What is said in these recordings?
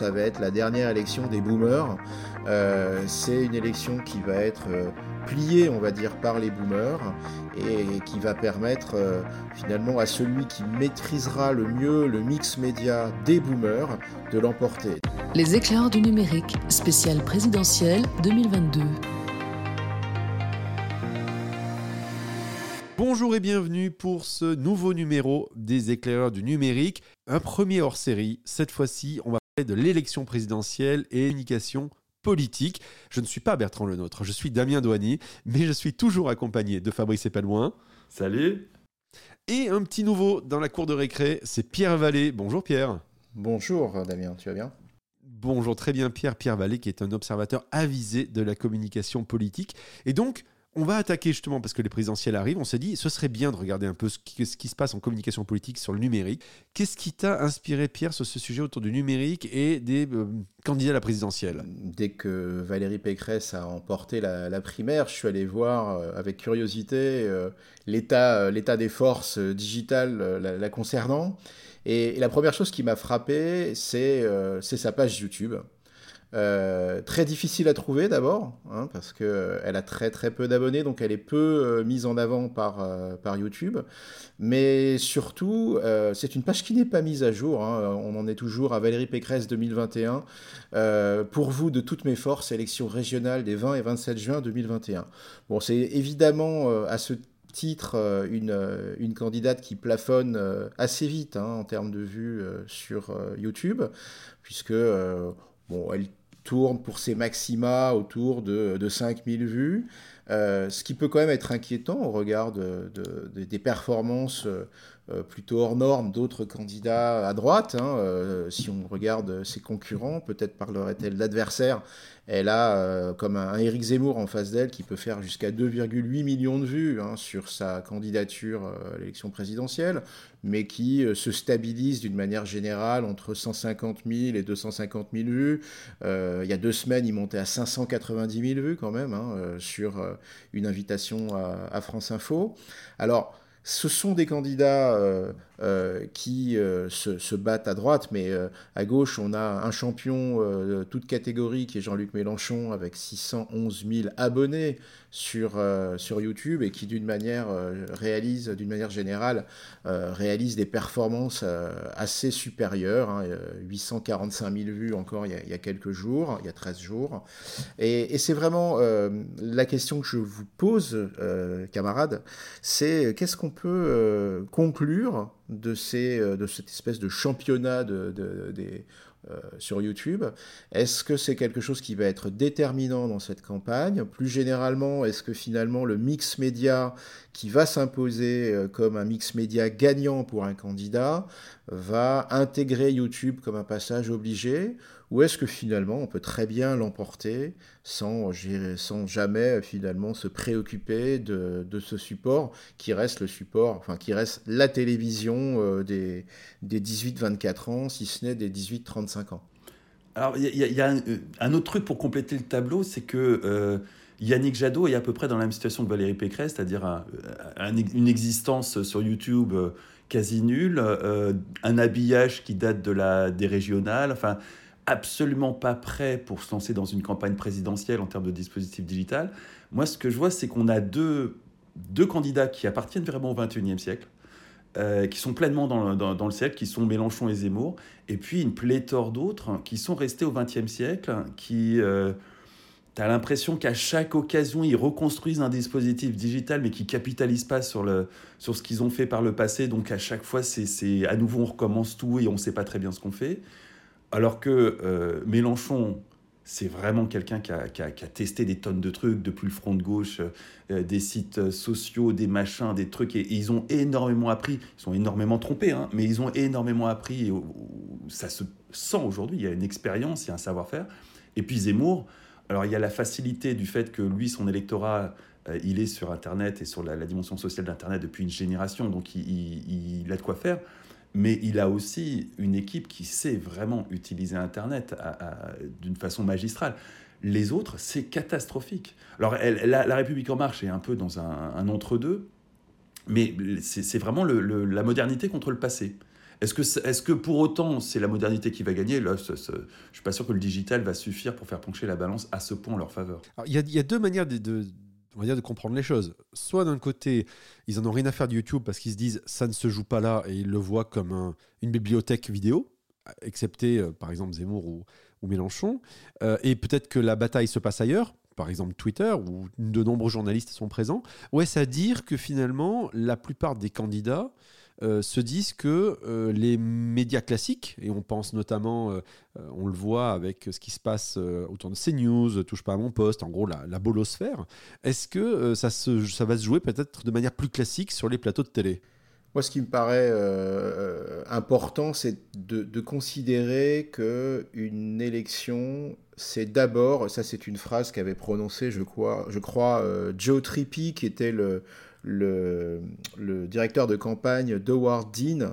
Ça va être la dernière élection des boomers. C'est une élection qui va être pliée, on va dire, par les boomers et qui va permettre finalement à celui qui maîtrisera le mieux le mix média des boomers de l'emporter. Les éclairs du numérique, spécial présidentiel 2022. Bonjour et bienvenue pour ce nouveau numéro des éclaireurs du numérique. Un premier hors-série. Cette fois-ci, on va de l'élection présidentielle et communication politique. Je ne suis pas Bertrand Lenôtre, je suis Damien Douani, mais je suis toujours accompagné de Fabrice Epadouin. Salut. Et un petit nouveau dans la cour de récré, c'est Pierre Vallée. Bonjour Pierre. Bonjour Damien, tu vas bien ? Bonjour, très bien Pierre. Pierre Vallée qui est un observateur avisé de la communication politique. Et donc, on va attaquer justement, parce que les présidentielles arrivent, on s'est dit, ce serait bien de regarder un peu ce qui se passe en communication politique sur le numérique. Qu'est-ce qui t'a inspiré, Pierre, sur ce sujet autour du numérique et des candidats à la présidentielle ? Dès que Valérie Pécresse a emporté la primaire, je suis allé voir avec curiosité l'état des forces digitales la concernant. Et la première chose qui m'a frappé, c'est sa page YouTube. Très difficile à trouver d'abord, hein, parce qu'elle a très très peu d'abonnés, donc elle est peu mise en avant par YouTube. Mais surtout, c'est une page qui n'est pas mise à jour. Hein, on en est toujours à Valérie Pécresse 2021. Pour vous, de toutes mes forces, élection régionale des 20 et 27 juin 2021. Bon, c'est évidemment à ce titre une candidate qui plafonne assez vite hein, en termes de vues sur YouTube, puisque elle tourne pour ses maxima autour de 5000 vues, ce qui peut quand même être inquiétant au regard des performances plutôt hors normes d'autres candidats à droite. Hein. Si on regarde ses concurrents, peut-être parlerait-elle d'adversaires. Elle a comme un Éric Zemmour en face d'elle qui peut faire jusqu'à 2,8 millions de vues hein, sur sa candidature à l'élection présidentielle, mais qui se stabilise d'une manière générale entre 150 000 et 250 000 vues. Il y a 2 semaines, il montait à 590 000 vues quand même hein, sur une invitation à France Info. Alors, ce sont des candidats qui se battent à droite, mais à gauche, on a un champion de toute catégorie qui est Jean-Luc Mélenchon avec 611 000 abonnés sur YouTube et qui, d'une manière générale, réalise des performances assez supérieures. Hein, 845 000 vues encore il y a quelques jours, il y a 13 jours. Et c'est vraiment la question que je vous pose, camarades, c'est qu'est-ce qu'on peut conclure de cette espèce de championnat sur YouTube. Est-ce que c'est quelque chose qui va être déterminant dans cette campagne ? Plus généralement, est-ce que finalement le mix média qui va s'imposer comme un mix média gagnant pour un candidat va intégrer YouTube comme un passage obligé ? Ou est-ce que finalement on peut très bien l'emporter sans jamais finalement se préoccuper de ce support qui reste la télévision des 18-24 ans, si ce n'est des 18-35 ans. Alors il y a un autre truc pour compléter le tableau, c'est que Yannick Jadot est à peu près dans la même situation que Valérie Pécresse, c'est-à-dire une existence sur YouTube quasi nulle, un habillage qui date des régionales, enfin absolument pas prêt pour se lancer dans une campagne présidentielle en termes de dispositif digital. Moi, ce que je vois, c'est qu'on a deux candidats qui appartiennent vraiment au XXIe siècle, qui sont pleinement dans le siècle, qui sont Mélenchon et Zemmour, et puis une pléthore d'autres qui sont restés au XXe siècle, qui... t'as l'impression qu'à chaque occasion, ils reconstruisent un dispositif digital, mais qui ne capitalise pas sur ce qu'ils ont fait par le passé. Donc, à chaque fois, c'est à nouveau, on recommence tout et on ne sait pas très bien ce qu'on fait. Alors que Mélenchon, c'est vraiment quelqu'un qui a testé des tonnes de trucs, depuis le front de gauche, des sites sociaux, des machins, des trucs, et ils ont énormément appris, ils sont énormément trompés, hein, mais ils ont énormément appris, et ça se sent aujourd'hui, il y a une expérience, il y a un savoir-faire. Et puis Zemmour, alors il y a la facilité du fait que lui, son électorat, il est sur Internet et sur la dimension sociale d'Internet depuis une génération, donc il a de quoi faire. Mais il a aussi une équipe qui sait vraiment utiliser Internet d'une façon magistrale. Les autres, c'est catastrophique. Alors, la République En Marche est un peu dans un entre-deux, mais c'est vraiment la modernité contre le passé. Est-ce que pour autant, c'est la modernité qui va gagner? Là, je ne suis pas sûr que le digital va suffire pour faire pencher la balance à ce point en leur faveur. Il y a deux manières de comprendre les choses. Soit d'un côté, ils n'en ont rien à faire de YouTube parce qu'ils se disent « ça ne se joue pas là » et ils le voient comme une bibliothèque vidéo, excepté par exemple Zemmour ou Mélenchon, et peut-être que la bataille se passe ailleurs, par exemple Twitter, où de nombreux journalistes sont présents. Ouais, c'est-à-dire que finalement, la plupart des candidats se disent que les médias classiques, et on pense notamment, on le voit avec ce qui se passe autour de CNews, Touche pas à mon poste, en gros la bolosphère, est-ce que ça va se jouer peut-être de manière plus classique sur les plateaux de télé ? Moi, ce qui me paraît important, c'est de considérer qu'une élection, c'est d'abord, ça c'est une phrase qu'avait prononcée, je crois, Joe Trippi, qui était le directeur de campagne d'Howard Dean.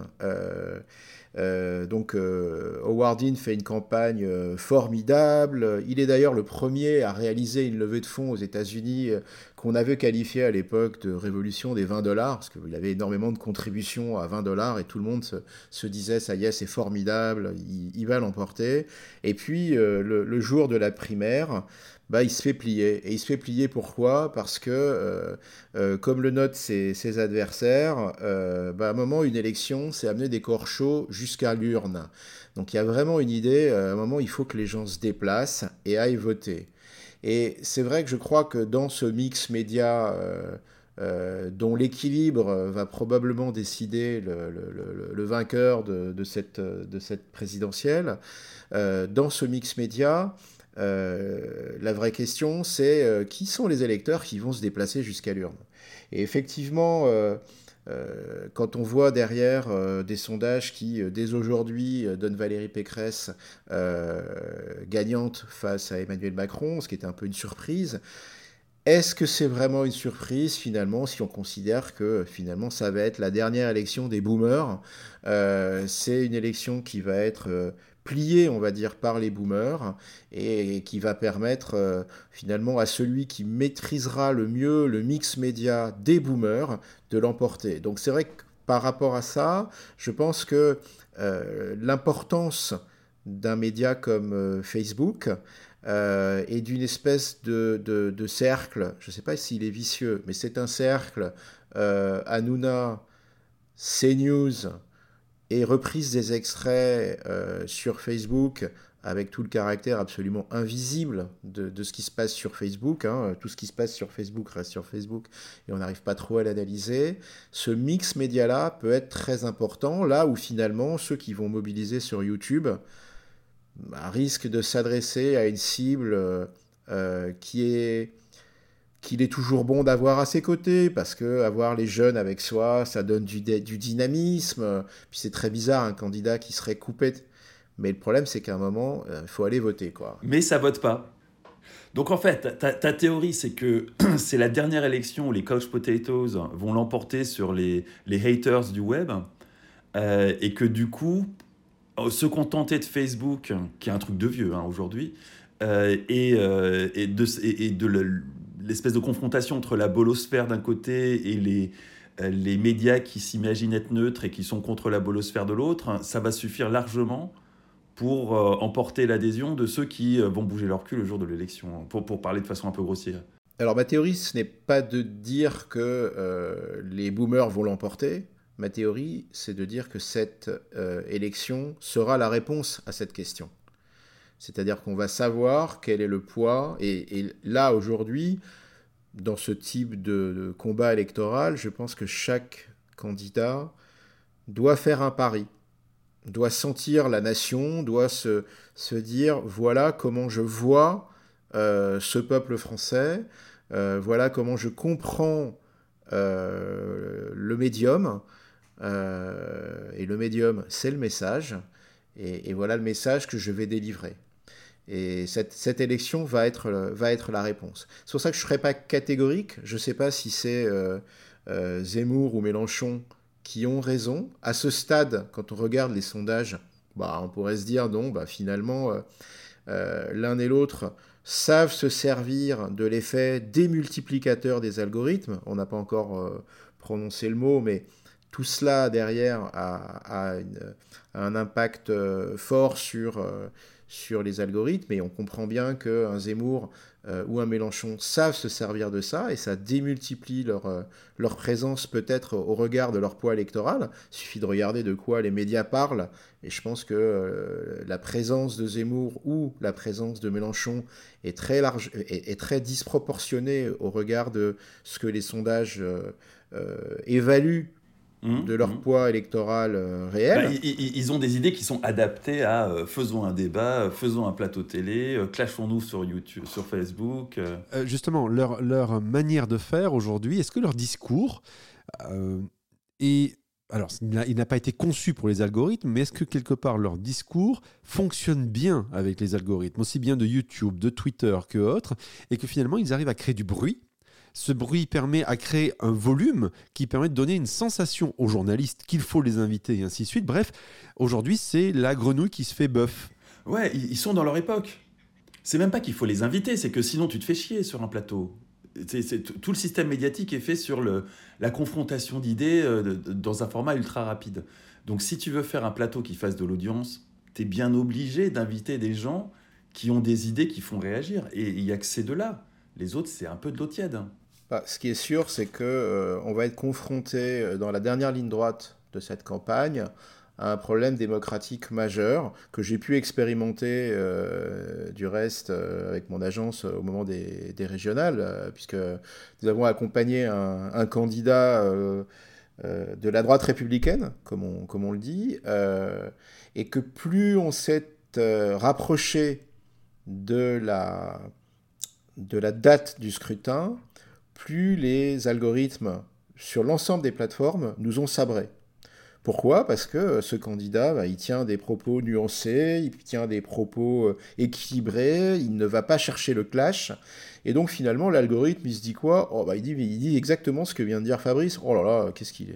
Donc, Howard Dean fait une campagne formidable. Il est d'ailleurs le premier à réaliser une levée de fonds aux États-Unis qu'on avait qualifiée à l'époque de révolution des $20, parce qu'il avait énormément de contributions à $20 et tout le monde se disait « ça y est, c'est formidable, il va l'emporter ». Et puis, le jour de la primaire, il se fait plier. Et il se fait plier pourquoi ? Parce que, comme le notent ses adversaires, à un moment, une élection, c'est amener des corps chauds jusqu'à l'urne. Donc il y a vraiment une idée, à un moment, il faut que les gens se déplacent et aillent voter. Et c'est vrai que je crois que dans ce mix média dont l'équilibre va probablement décider le vainqueur de cette présidentielle, dans ce mix média, la vraie question, c'est qui sont les électeurs qui vont se déplacer jusqu'à l'urne ? Et effectivement, quand on voit derrière des sondages qui, dès aujourd'hui, donnent Valérie Pécresse gagnante face à Emmanuel Macron, ce qui était un peu une surprise, est-ce que c'est vraiment une surprise, finalement, si on considère que, finalement, ça va être la dernière élection des boomers ? C'est une élection qui va être plié, on va dire, par les boomers et qui va permettre finalement à celui qui maîtrisera le mieux le mix média des boomers de l'emporter. Donc c'est vrai que par rapport à ça, je pense que l'importance d'un média comme Facebook et d'une espèce de cercle, je ne sais pas s'il est vicieux, mais c'est un cercle Hanouna, CNews, et reprise des extraits sur Facebook avec tout le caractère absolument invisible de ce qui se passe sur Facebook. Tout ce qui se passe sur Facebook reste sur Facebook et on n'arrive pas trop à l'analyser. Ce mix média-là peut être très important, là où finalement ceux qui vont mobiliser sur YouTube risquent de s'adresser à une cible qu'il est toujours bon d'avoir à ses côtés, parce que avoir les jeunes avec soi, ça donne du dynamisme. Puis c'est très bizarre, un candidat qui serait coupé. Mais le problème, c'est qu'à un moment, il faut aller voter, quoi. Mais ça vote pas. Donc en fait, ta théorie, c'est que c'est la dernière élection où les couch potatoes vont l'emporter sur les haters du web, et que du coup, se contenter de Facebook, qui est un truc de vieux aujourd'hui, et de l'espèce de confrontation entre la bolosphère d'un côté et les médias qui s'imaginent être neutres et qui sont contre la bolosphère de l'autre, ça va suffire largement pour emporter l'adhésion de ceux qui vont bouger leur cul le jour de l'élection, pour parler de façon un peu grossière. Alors ma théorie, ce n'est pas de dire que les boomers vont l'emporter. Ma théorie, c'est de dire que cette élection sera la réponse à cette question. C'est-à-dire qu'on va savoir quel est le poids. Et là, aujourd'hui, dans ce type de combat électoral, je pense que chaque candidat doit faire un pari, doit sentir la nation, doit se dire « voilà comment je vois ce peuple français, voilà comment je comprends le médium, et le médium, c'est le message, et voilà le message que je vais délivrer ». Et cette élection va être la réponse. C'est pour ça que je ne serai pas catégorique. Je ne sais pas si c'est Zemmour ou Mélenchon qui ont raison. À ce stade, quand on regarde les sondages, on pourrait se dire non, finalement, l'un et l'autre savent se servir de l'effet démultiplicateur des algorithmes. On n'a pas encore prononcé le mot, mais Tout cela, derrière, a un impact fort sur les algorithmes, et on comprend bien qu'un Zemmour ou un Mélenchon savent se servir de ça, et ça démultiplie leur présence peut-être au regard de leur poids électoral. Il suffit de regarder de quoi les médias parlent, et je pense que la présence de Zemmour ou la présence de Mélenchon est très large, est très disproportionnée au regard de ce que les sondages évaluent de leur poids électoral réel. Bah, ils ont des idées qui sont adaptées à faisons un débat, faisons un plateau télé, clashons-nous sur YouTube, sur Facebook. Justement, leur manière de faire aujourd'hui, est-ce que leur discours est... Alors, il n'a pas été conçu pour les algorithmes, mais est-ce que quelque part leur discours fonctionne bien avec les algorithmes, aussi bien de YouTube, de Twitter que autres, et que finalement ils arrivent à créer du bruit? Ce bruit permet à créer un volume qui permet de donner une sensation aux journalistes qu'il faut les inviter et ainsi de suite. Bref, aujourd'hui, c'est la grenouille qui se fait bœuf. Ouais, ils sont dans leur époque. C'est même pas qu'il faut les inviter, c'est que sinon tu te fais chier sur un plateau. Tout le système médiatique est fait sur la confrontation d'idées dans un format ultra rapide. Donc si tu veux faire un plateau qui fasse de l'audience, t'es bien obligé d'inviter des gens qui ont des idées qui font réagir. Et il n'y a que ces deux-là. Les autres, c'est un peu de l'eau tiède, hein. Bah, ce qui est sûr, c'est qu'on va être confronté dans la dernière ligne droite de cette campagne à un problème démocratique majeur que j'ai pu expérimenter du reste avec mon agence au moment des régionales, puisque nous avons accompagné un candidat de la droite républicaine, comme on le dit, et que plus on s'est rapproché de la date du scrutin, plus les algorithmes sur l'ensemble des plateformes nous ont sabrés. Pourquoi ? Parce que ce candidat, il tient des propos nuancés, il tient des propos équilibrés, il ne va pas chercher le clash. Et donc finalement, l'algorithme, il se dit quoi ? Il dit exactement ce que vient de dire Fabrice. Oh là là, qu'est-ce qu'il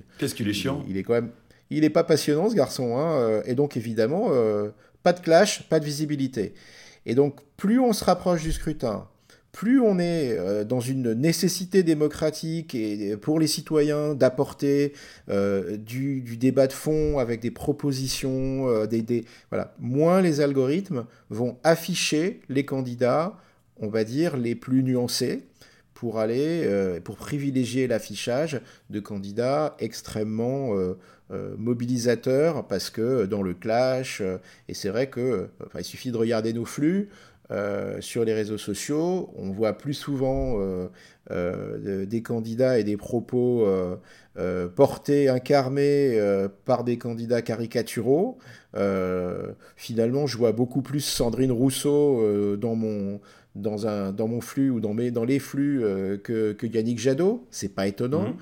est chiant. Il est quand même, il est pas passionnant ce garçon, hein. Et donc évidemment, pas de clash, pas de visibilité. Et donc plus on se rapproche du scrutin, plus on est dans une nécessité démocratique et pour les citoyens d'apporter du débat de fond avec des propositions, voilà. Moins les algorithmes vont afficher les candidats, on va dire, les plus nuancés pour privilégier l'affichage de candidats extrêmement mobilisateurs, parce que dans le clash, et c'est vrai que il suffit de regarder nos flux. Sur les réseaux sociaux, on voit plus souvent des candidats et des propos portés, incarnés par des candidats caricaturaux. Finalement, je vois beaucoup plus Sandrine Rousseau dans mon flux ou dans les flux que Yannick Jadot. C'est pas étonnant.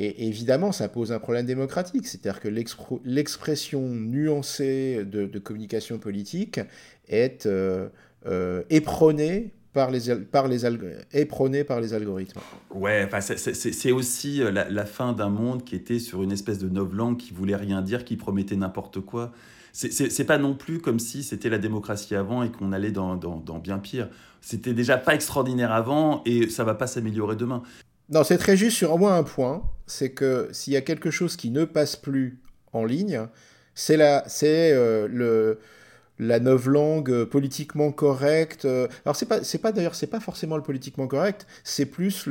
Et évidemment, ça pose un problème démocratique, c'est-à-dire que l'expression nuancée de communication politique est éprônée par les algorithmes. Ouais, enfin, c'est aussi la fin d'un monde qui était sur une espèce de novlangue qui voulait rien dire, qui promettait n'importe quoi. C'est pas non plus comme si c'était la démocratie avant et qu'on allait dans bien pire. C'était déjà pas extraordinaire avant et ça va pas s'améliorer demain. Non, c'est très juste sur au moins un point, c'est que s'il y a quelque chose qui ne passe plus en ligne, c'est la novlangue politiquement correcte. Alors c'est pas d'ailleurs, c'est pas forcément le politiquement correct, c'est plus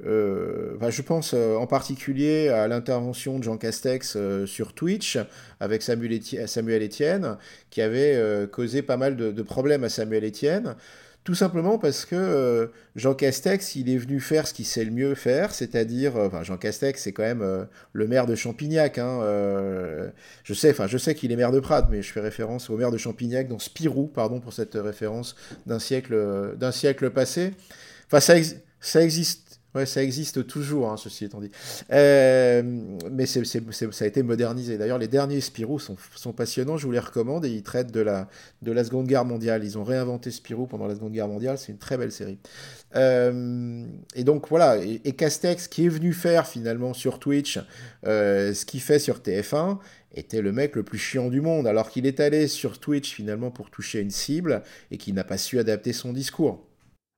je pense en particulier à l'intervention de Jean Castex sur Twitch avec Samuel Étienne, qui avait causé pas mal de problèmes à Samuel Étienne. Tout simplement parce que Jean Castex, il est venu faire ce qu'il sait le mieux faire, c'est-à-dire... Jean Castex, c'est quand même le maire de Champignac. Hein, je sais qu'il est maire de Prades, mais je fais référence au maire de Champignac, dans Spirou, pardon pour cette référence, d'un siècle passé. Enfin, ça existe. Ouais, ça existe toujours, hein, ceci étant dit. Mais ça a été modernisé. D'ailleurs, les derniers Spirou sont passionnants, je vous les recommande, et ils traitent de la Seconde Guerre mondiale. Ils ont réinventé Spirou pendant la Seconde Guerre mondiale, c'est une très belle série. Et donc voilà, et Castex, qui est venu faire finalement sur Twitch ce qu'il fait sur TF1, était le mec le plus chiant du monde, alors qu'il est allé sur Twitch finalement pour toucher une cible, et qu'il n'a pas su adapter son discours.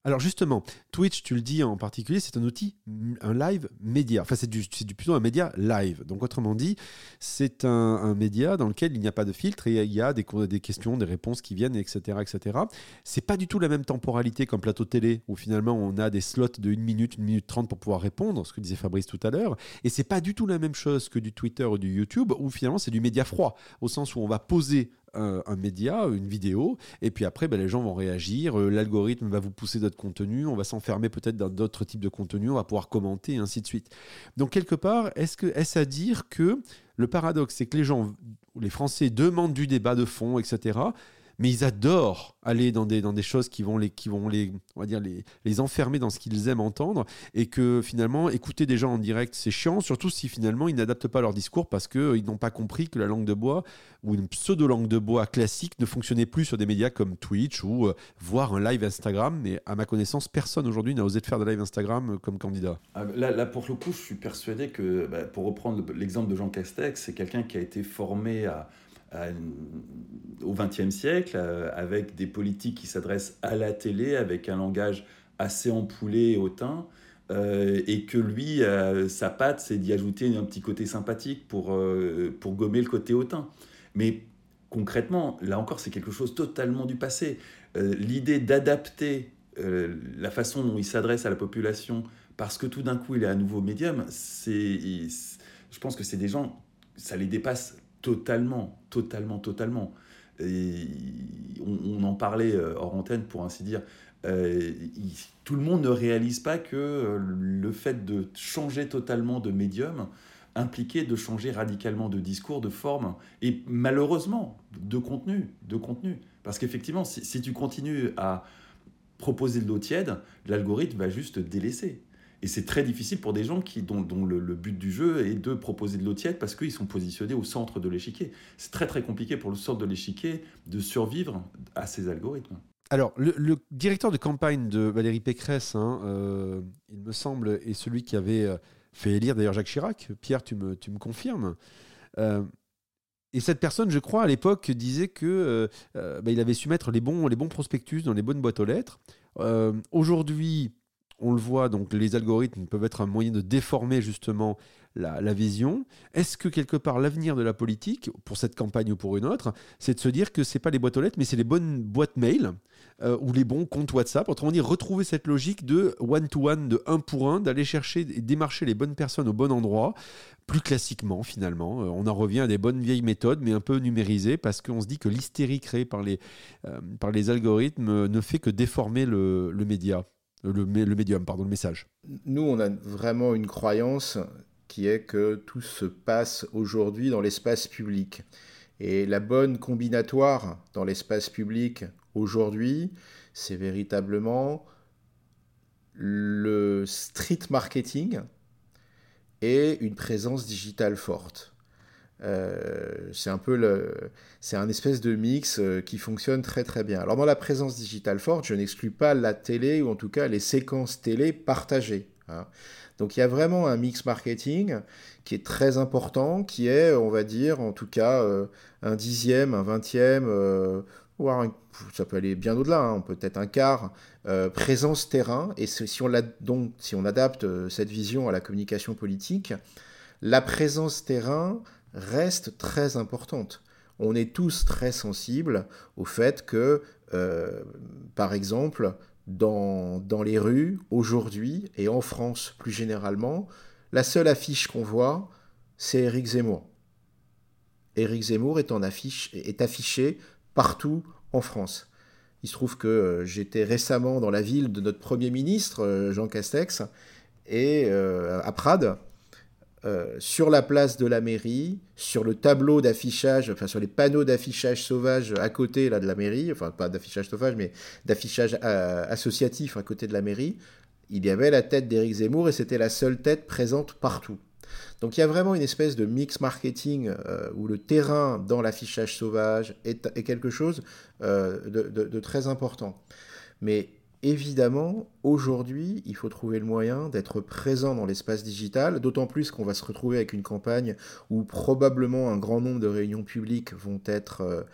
Alors justement, Twitch, tu le dis en particulier, c'est un outil, un live média. Enfin, c'est plutôt un média live. Donc autrement dit, c'est un média dans lequel il n'y a pas de filtre et il y a des questions, des réponses qui viennent, etc., etc. C'est pas du tout la même temporalité qu'un plateau télé où finalement on a des slots de 1 minute 30 pour pouvoir répondre, ce que disait Fabrice tout à l'heure. Et c'est pas du tout la même chose que du Twitter ou du YouTube où finalement c'est du média froid, au sens où on va poser un média, une vidéo, et puis après les gens vont réagir, l'algorithme va vous pousser d'autres contenus, on va s'enfermer peut-être dans d'autres types de contenus, on va pouvoir commenter et ainsi de suite. Donc quelque part, est-ce à dire que le paradoxe, c'est que les Français demandent du débat de fond, etc., mais ils adorent aller dans des choses qui vont les, on va dire, les enfermer dans ce qu'ils aiment entendre, et que finalement, écouter des gens en direct, c'est chiant, surtout si finalement, ils n'adaptent pas leur discours parce qu'ils n'ont pas compris que la langue de bois ou une pseudo-langue de bois classique ne fonctionnait plus sur des médias comme Twitch ou voir un live Instagram. Mais à ma connaissance, personne aujourd'hui n'a osé de faire de live Instagram comme candidat. Là, pour le coup, je suis persuadé que, pour reprendre l'exemple de Jean Castex, c'est quelqu'un qui a été formé au XXe siècle, avec des politiques qui s'adressent à la télé, avec un langage assez ampoulé et hautain, et que lui, sa patte, c'est d'y ajouter un petit côté sympathique pour gommer le côté hautain. Mais concrètement, là encore, c'est quelque chose totalement du passé. L'idée d'adapter la façon dont il s'adresse à la population, parce que tout d'un coup, il est un nouveau médium, je pense que c'est des gens, ça les dépasse totalement. Et on en parlait hors antenne, pour ainsi dire. Tout le monde ne réalise pas que le fait de changer totalement de médium impliquait de changer radicalement de discours, de forme, et malheureusement de contenu. Parce qu'effectivement, si tu continues à proposer de l'eau tiède, l'algorithme va juste te délaisser. Et c'est très difficile pour des gens dont le but du jeu est de proposer de l'eau tiède parce qu'ils sont positionnés au centre de l'échiquier. C'est très très compliqué pour le centre de l'échiquier de survivre à ces algorithmes. Alors, le directeur de campagne de Valérie Pécresse, il me semble, est celui qui avait fait élire d'ailleurs Jacques Chirac. Pierre, tu me confirmes. Et cette personne, je crois, à l'époque, disait que il avait su mettre les bons prospectus dans les bonnes boîtes aux lettres. Aujourd'hui, on le voit, donc les algorithmes peuvent être un moyen de déformer justement la vision. Est-ce que quelque part l'avenir de la politique, pour cette campagne ou pour une autre, c'est de se dire que ce n'est pas les boîtes aux lettres, mais c'est les bonnes boîtes mail ou les bons comptes WhatsApp. Autrement dit, retrouver cette logique de one-to-one, de un pour un, d'aller chercher et démarcher les bonnes personnes au bon endroit, plus classiquement finalement. On en revient à des bonnes vieilles méthodes, mais un peu numérisées, parce qu'on se dit que l'hystérie créée par les algorithmes ne fait que déformer le média. Le médium, pardon, le message. Nous, on a vraiment une croyance qui est que tout se passe aujourd'hui dans l'espace public. Et la bonne combinatoire dans l'espace public aujourd'hui, c'est véritablement le street marketing et une présence digitale forte. C'est un espèce de mix qui fonctionne très très bien. Alors dans la présence digitale forte, je n'exclus pas la télé, ou en tout cas les séquences télé partagées, hein. Donc il y a vraiment un mix marketing qui est très important, qui est, on va dire, en tout cas un 10e, un 20e, voire ça peut aller bien au-delà, hein, peut-être un quart, présence terrain. Et si on adapte cette vision à la communication politique, la présence terrain reste très importante. On est tous très sensibles au fait que, par exemple, dans les rues, aujourd'hui, et en France plus généralement, la seule affiche qu'on voit, c'est Éric Zemmour. Éric Zemmour est affiché partout en France. Il se trouve que j'étais récemment dans la ville de notre Premier ministre, Jean Castex, et à Prades, sur la place de la mairie, sur le tableau d'affichage, enfin sur les panneaux d'affichage sauvage à côté là, de la mairie, enfin pas d'affichage sauvage, mais d'affichage associatif à côté de la mairie, il y avait la tête d'Éric Zemmour et c'était la seule tête présente partout. Donc il y a vraiment une espèce de mix marketing où le terrain dans l'affichage sauvage est quelque chose de très important. Mais évidemment, aujourd'hui, il faut trouver le moyen d'être présent dans l'espace digital, d'autant plus qu'on va se retrouver avec une campagne où probablement un grand nombre de réunions publiques vont être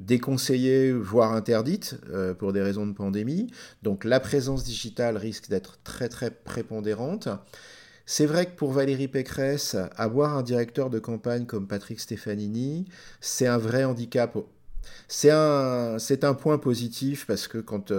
déconseillées, voire interdites, pour des raisons de pandémie. Donc la présence digitale risque d'être très très prépondérante. C'est vrai que pour Valérie Pécresse, avoir un directeur de campagne comme Patrick Stéfanini, c'est un vrai handicap. C'est un point positif parce que quand...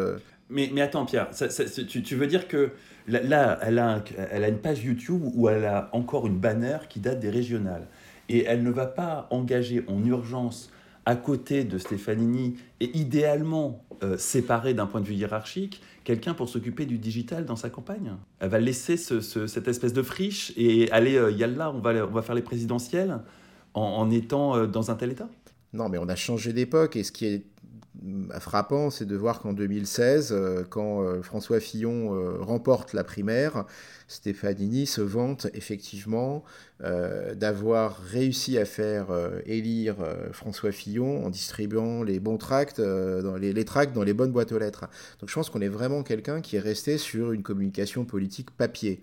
Mais attends Pierre, tu veux dire que là elle a une page YouTube où elle a encore une bannière qui date des régionales et elle ne va pas engager en urgence à côté de Stefanini et idéalement séparé d'un point de vue hiérarchique quelqu'un pour s'occuper du digital dans sa campagne. Elle va laisser cette espèce de friche et aller yallah, on va faire les présidentielles en étant dans un tel état. Non mais on a changé d'époque et ce qui est frappant, c'est de voir qu'en 2016, quand François Fillon remporte la primaire, Stefanini se vante effectivement d'avoir réussi à faire élire François Fillon en distribuant les bons tracts, les tracts dans les bonnes boîtes aux lettres. Donc je pense qu'on est vraiment quelqu'un qui est resté sur une communication politique papier,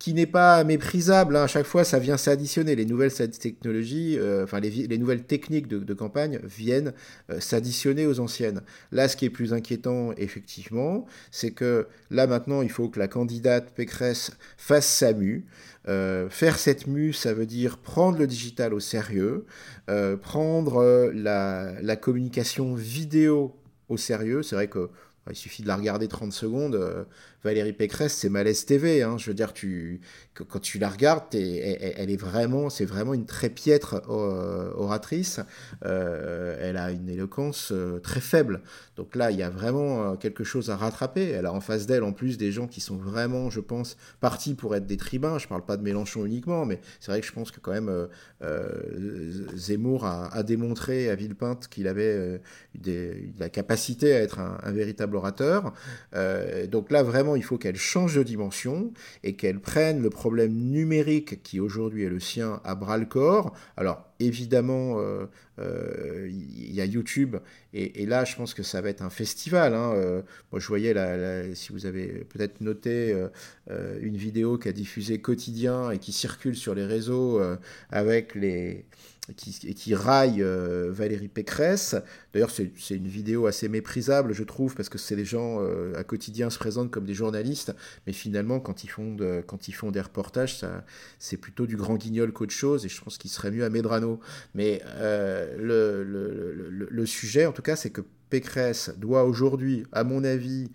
qui n'est pas méprisable, hein. À chaque fois ça vient s'additionner, les nouvelles technologies, les nouvelles techniques de campagne viennent s'additionner aux anciennes. Là, ce qui est plus inquiétant, effectivement, c'est que là maintenant, il faut que la candidate Pécresse fasse sa mue. Faire cette mue, ça veut dire prendre le digital au sérieux, prendre la communication vidéo au sérieux. C'est vrai que il suffit de la regarder 30 secondes. Valérie Pécresse, c'est Malaise TV. Hein. Je veux dire, quand tu la regardes, c'est vraiment une très piètre oratrice. Elle a une éloquence très faible. Donc là, il y a vraiment quelque chose à rattraper. Elle a en face d'elle, en plus, des gens qui sont vraiment, je pense, partis pour être des tribuns. Je ne parle pas de Mélenchon uniquement, mais c'est vrai que je pense que quand même, Zemmour a démontré à Villepinte qu'il avait la capacité à être un véritable orateur. Donc là, vraiment, il faut qu'elle change de dimension et qu'elle prenne le problème numérique qui aujourd'hui est le sien à bras-le-corps. Alors, évidemment, il y a YouTube et là, je pense que ça va être un festival. Hein. Moi, je voyais, si vous avez peut-être noté, une vidéo qu'a diffusée Quotidien et qui circule sur les réseaux avec les... qui raille Valérie Pécresse. D'ailleurs, c'est une vidéo assez méprisable, je trouve, parce que c'est les gens à Quotidien se présentent comme des journalistes, mais finalement, quand ils font des reportages, c'est plutôt du grand guignol qu'autre chose, et je pense qu'il serait mieux à Medrano. Mais le sujet, en tout cas, c'est que Pécresse doit aujourd'hui, à mon avis,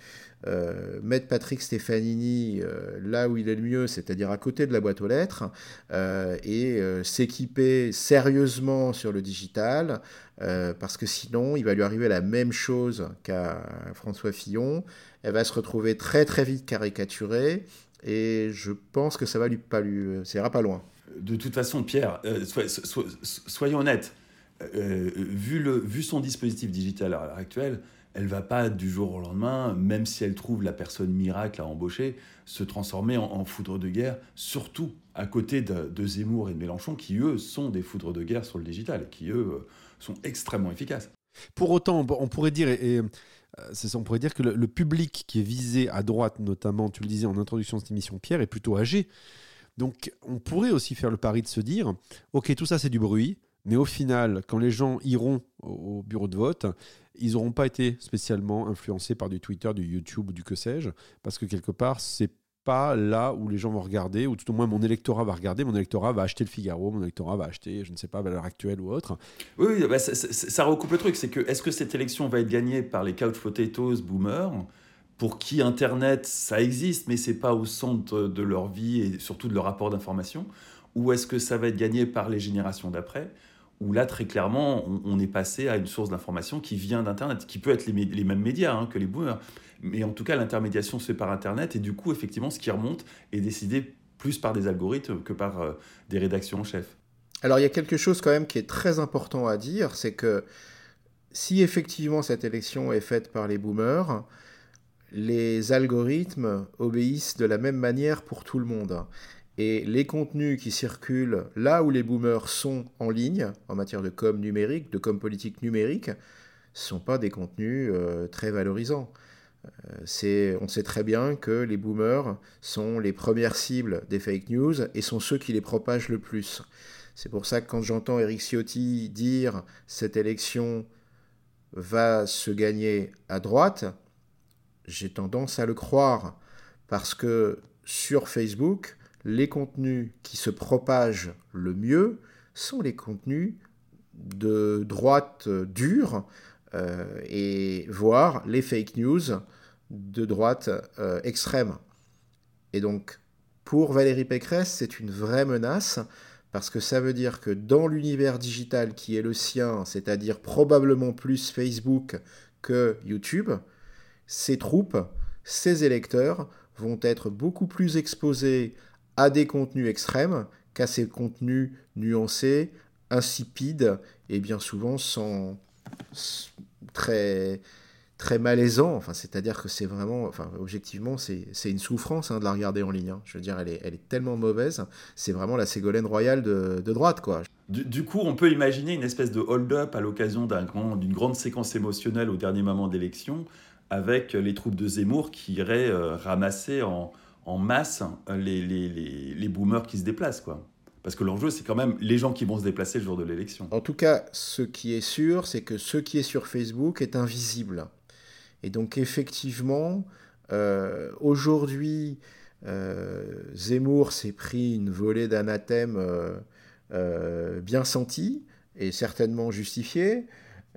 mettre Patrick Stéfanini là où il est le mieux, c'est-à-dire à côté de la boîte aux lettres, et s'équiper sérieusement sur le digital, parce que sinon, il va lui arriver la même chose qu'à François Fillon. Elle va se retrouver très très vite caricaturée, et je pense que ça ira pas loin. De toute façon, Pierre, soyons honnêtes. Vu son dispositif digital à l'heure actuelle, elle ne va pas du jour au lendemain, même si elle trouve la personne miracle à embaucher, se transformer en foudre de guerre, surtout à côté de Zemmour et de Mélenchon, qui eux sont des foudres de guerre sur le digital, qui eux sont extrêmement efficaces. Pour autant, on pourrait dire, que le public qui est visé à droite, notamment, tu le disais en introduction de cette émission, Pierre, est plutôt âgé. Donc on pourrait aussi faire le pari de se dire, ok, tout ça c'est du bruit, mais au final, quand les gens iront au bureau de vote, ils n'auront pas été spécialement influencés par du Twitter, du YouTube, du que sais-je, parce que quelque part, ce n'est pas là où les gens vont regarder, ou tout au moins mon électorat va regarder, mon électorat va acheter le Figaro, mon électorat va acheter, je ne sais pas, Valeurs Actuelles ou autre. Oui, bah ça recoupe le truc, c'est que est-ce que cette élection va être gagnée par les couch potatoes boomers, pour qui Internet, ça existe, mais ce n'est pas au centre de leur vie et surtout de leur rapport d'information, ou est-ce que ça va être gagné par les générations d'après ? Où là, très clairement, on est passé à une source d'information qui vient d'Internet, qui peut être les mêmes médias que les boomers. Mais en tout cas, l'intermédiation se fait par Internet, et du coup, effectivement, ce qui remonte est décidé plus par des algorithmes que par des rédactions en chef. Alors, il y a quelque chose quand même qui est très important à dire, c'est que si effectivement cette élection est faite par les boomers, les algorithmes obéissent de la même manière pour tout le monde. Et les contenus qui circulent là où les boomers sont en ligne, en matière de com numérique, de com politique numérique, ne sont pas des contenus très valorisants. On sait très bien que les boomers sont les premières cibles des fake news et sont ceux qui les propagent le plus. C'est pour ça que quand j'entends Éric Ciotti dire « cette élection va se gagner à droite », j'ai tendance à le croire, parce que sur Facebook, les contenus qui se propagent le mieux sont les contenus de droite dure, et voire les fake news de droite extrême. Et donc, pour Valérie Pécresse, c'est une vraie menace, parce que ça veut dire que dans l'univers digital qui est le sien, c'est-à-dire probablement plus Facebook que YouTube, ces troupes, ces électeurs vont être beaucoup plus exposés à des contenus extrêmes qu'à ces contenus nuancés, insipides et bien souvent très, très malaisants. Enfin, c'est-à-dire que c'est vraiment, enfin, objectivement, c'est une souffrance de la regarder en ligne. Je veux dire, elle est tellement mauvaise. C'est vraiment la Ségolène Royal de droite, quoi. Du coup, on peut imaginer une espèce de hold-up à l'occasion d'une grande séquence émotionnelle au dernier moment d'élection, avec les troupes de Zemmour qui iraient ramasser en masse les boomers qui se déplacent, quoi. Parce que l'enjeu, c'est quand même les gens qui vont se déplacer le jour de l'élection. En tout cas, ce qui est sûr, c'est que ce qui est sur Facebook est invisible. Et donc, effectivement, aujourd'hui, Zemmour s'est pris une volée d'anathèmes bien sentie et certainement justifiée.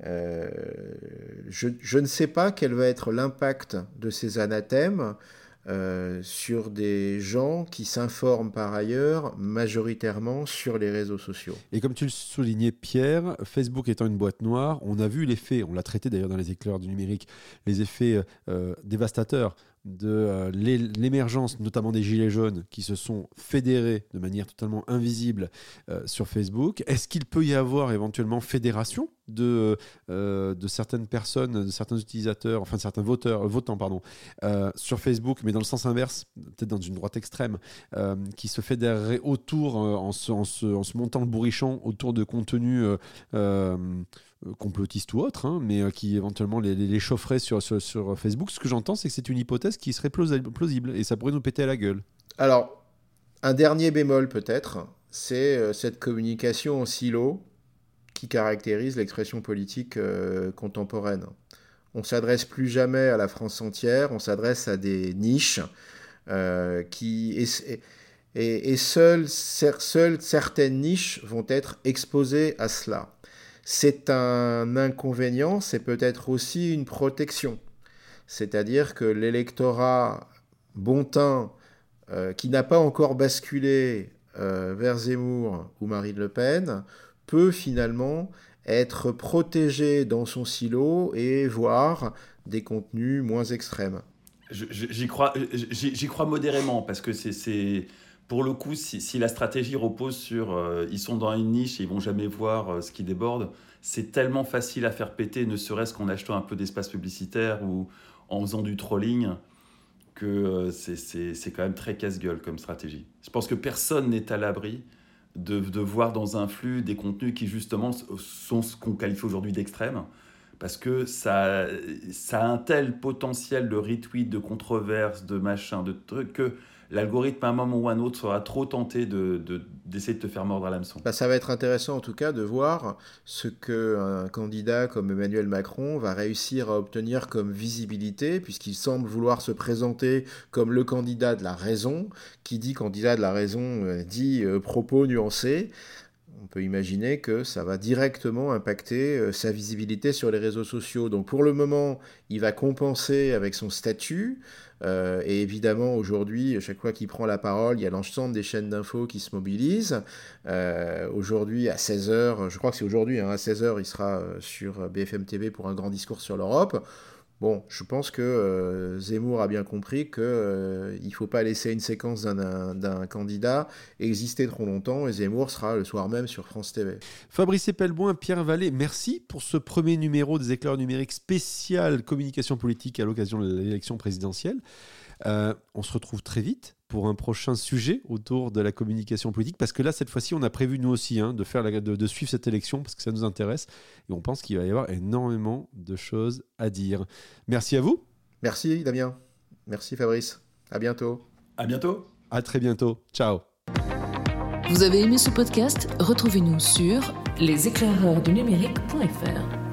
Je ne sais pas quel va être l'impact de ces anathèmes sur des gens qui s'informent par ailleurs majoritairement sur les réseaux sociaux. Et comme tu le soulignais, Pierre, Facebook étant une boîte noire, on a vu l'effet, on l'a traité d'ailleurs dans les éclairs du numérique, les effets dévastateurs de l'émergence notamment des gilets jaunes qui se sont fédérés de manière totalement invisible sur Facebook. Est-ce qu'il peut y avoir éventuellement fédération de certaines personnes, de certains utilisateurs, enfin certains votants, sur Facebook, mais dans le sens inverse, peut-être dans une droite extrême, qui se fédéreraient autour, en se montant le bourrichon autour de contenus complotistes ou autres, mais qui éventuellement les chaufferaient sur Facebook. Ce que j'entends, c'est que c'est une hypothèse qui serait plausible et ça pourrait nous péter à la gueule. Alors, un dernier bémol peut-être, c'est cette communication en silo qui caractérise l'expression politique contemporaine. On ne s'adresse plus jamais à la France entière, on s'adresse à des niches seules certaines niches vont être exposées à cela. C'est un inconvénient, c'est peut-être aussi une protection. C'est-à-dire que l'électorat bon teint, qui n'a pas encore basculé vers Zemmour ou Marine Le Pen, peut finalement être protégé dans son silo et voir des contenus moins extrêmes. J'y crois modérément, parce que c'est... Pour le coup, si la stratégie repose sur ils sont dans une niche et ils vont jamais voir ce qui déborde, c'est tellement facile à faire péter, ne serait-ce qu'en achetant un peu d'espace publicitaire ou en faisant du trolling, que c'est quand même très casse-gueule comme stratégie. Je pense que personne n'est à l'abri de voir dans un flux des contenus qui justement sont ce qu'on qualifie aujourd'hui d'extrême, parce que ça a un tel potentiel de retweet, de controverse, de machin, de trucs, que l'algorithme, à un moment ou à un autre, sera trop tenté d'essayer de te faire mordre à l'hameçon. Ça va être intéressant, en tout cas, de voir ce qu'un candidat comme Emmanuel Macron va réussir à obtenir comme visibilité, puisqu'il semble vouloir se présenter comme le candidat de la raison. Qui dit candidat de la raison dit propos nuancés. On peut imaginer que ça va directement impacter sa visibilité sur les réseaux sociaux. Donc pour le moment, il va compenser avec son statut. Et évidemment, aujourd'hui, chaque fois qu'il prend la parole, il y a l'ensemble des chaînes d'infos qui se mobilisent. Aujourd'hui, à 16h, je crois que c'est aujourd'hui, à 16h, il sera sur BFM TV pour un grand discours sur l'Europe. Bon, je pense que Zemmour a bien compris qu'il ne faut pas laisser une séquence d'un candidat exister trop longtemps, et Zemmour sera le soir même sur France TV. Fabrice Pelboin, Pierre Vallée, merci pour ce premier numéro des Éclairs numériques spécial communication politique à l'occasion de l'élection présidentielle. On se retrouve très vite pour un prochain sujet autour de la communication politique, parce que là, cette fois-ci, on a prévu, nous aussi, de suivre cette élection, parce que ça nous intéresse, et on pense qu'il va y avoir énormément de choses à dire. Merci à vous. Merci Damien. Merci Fabrice. À bientôt. À bientôt. À très bientôt. Ciao. Vous avez aimé ce podcast? Retrouvez-nous sur leséclaireursdunumérique.fr.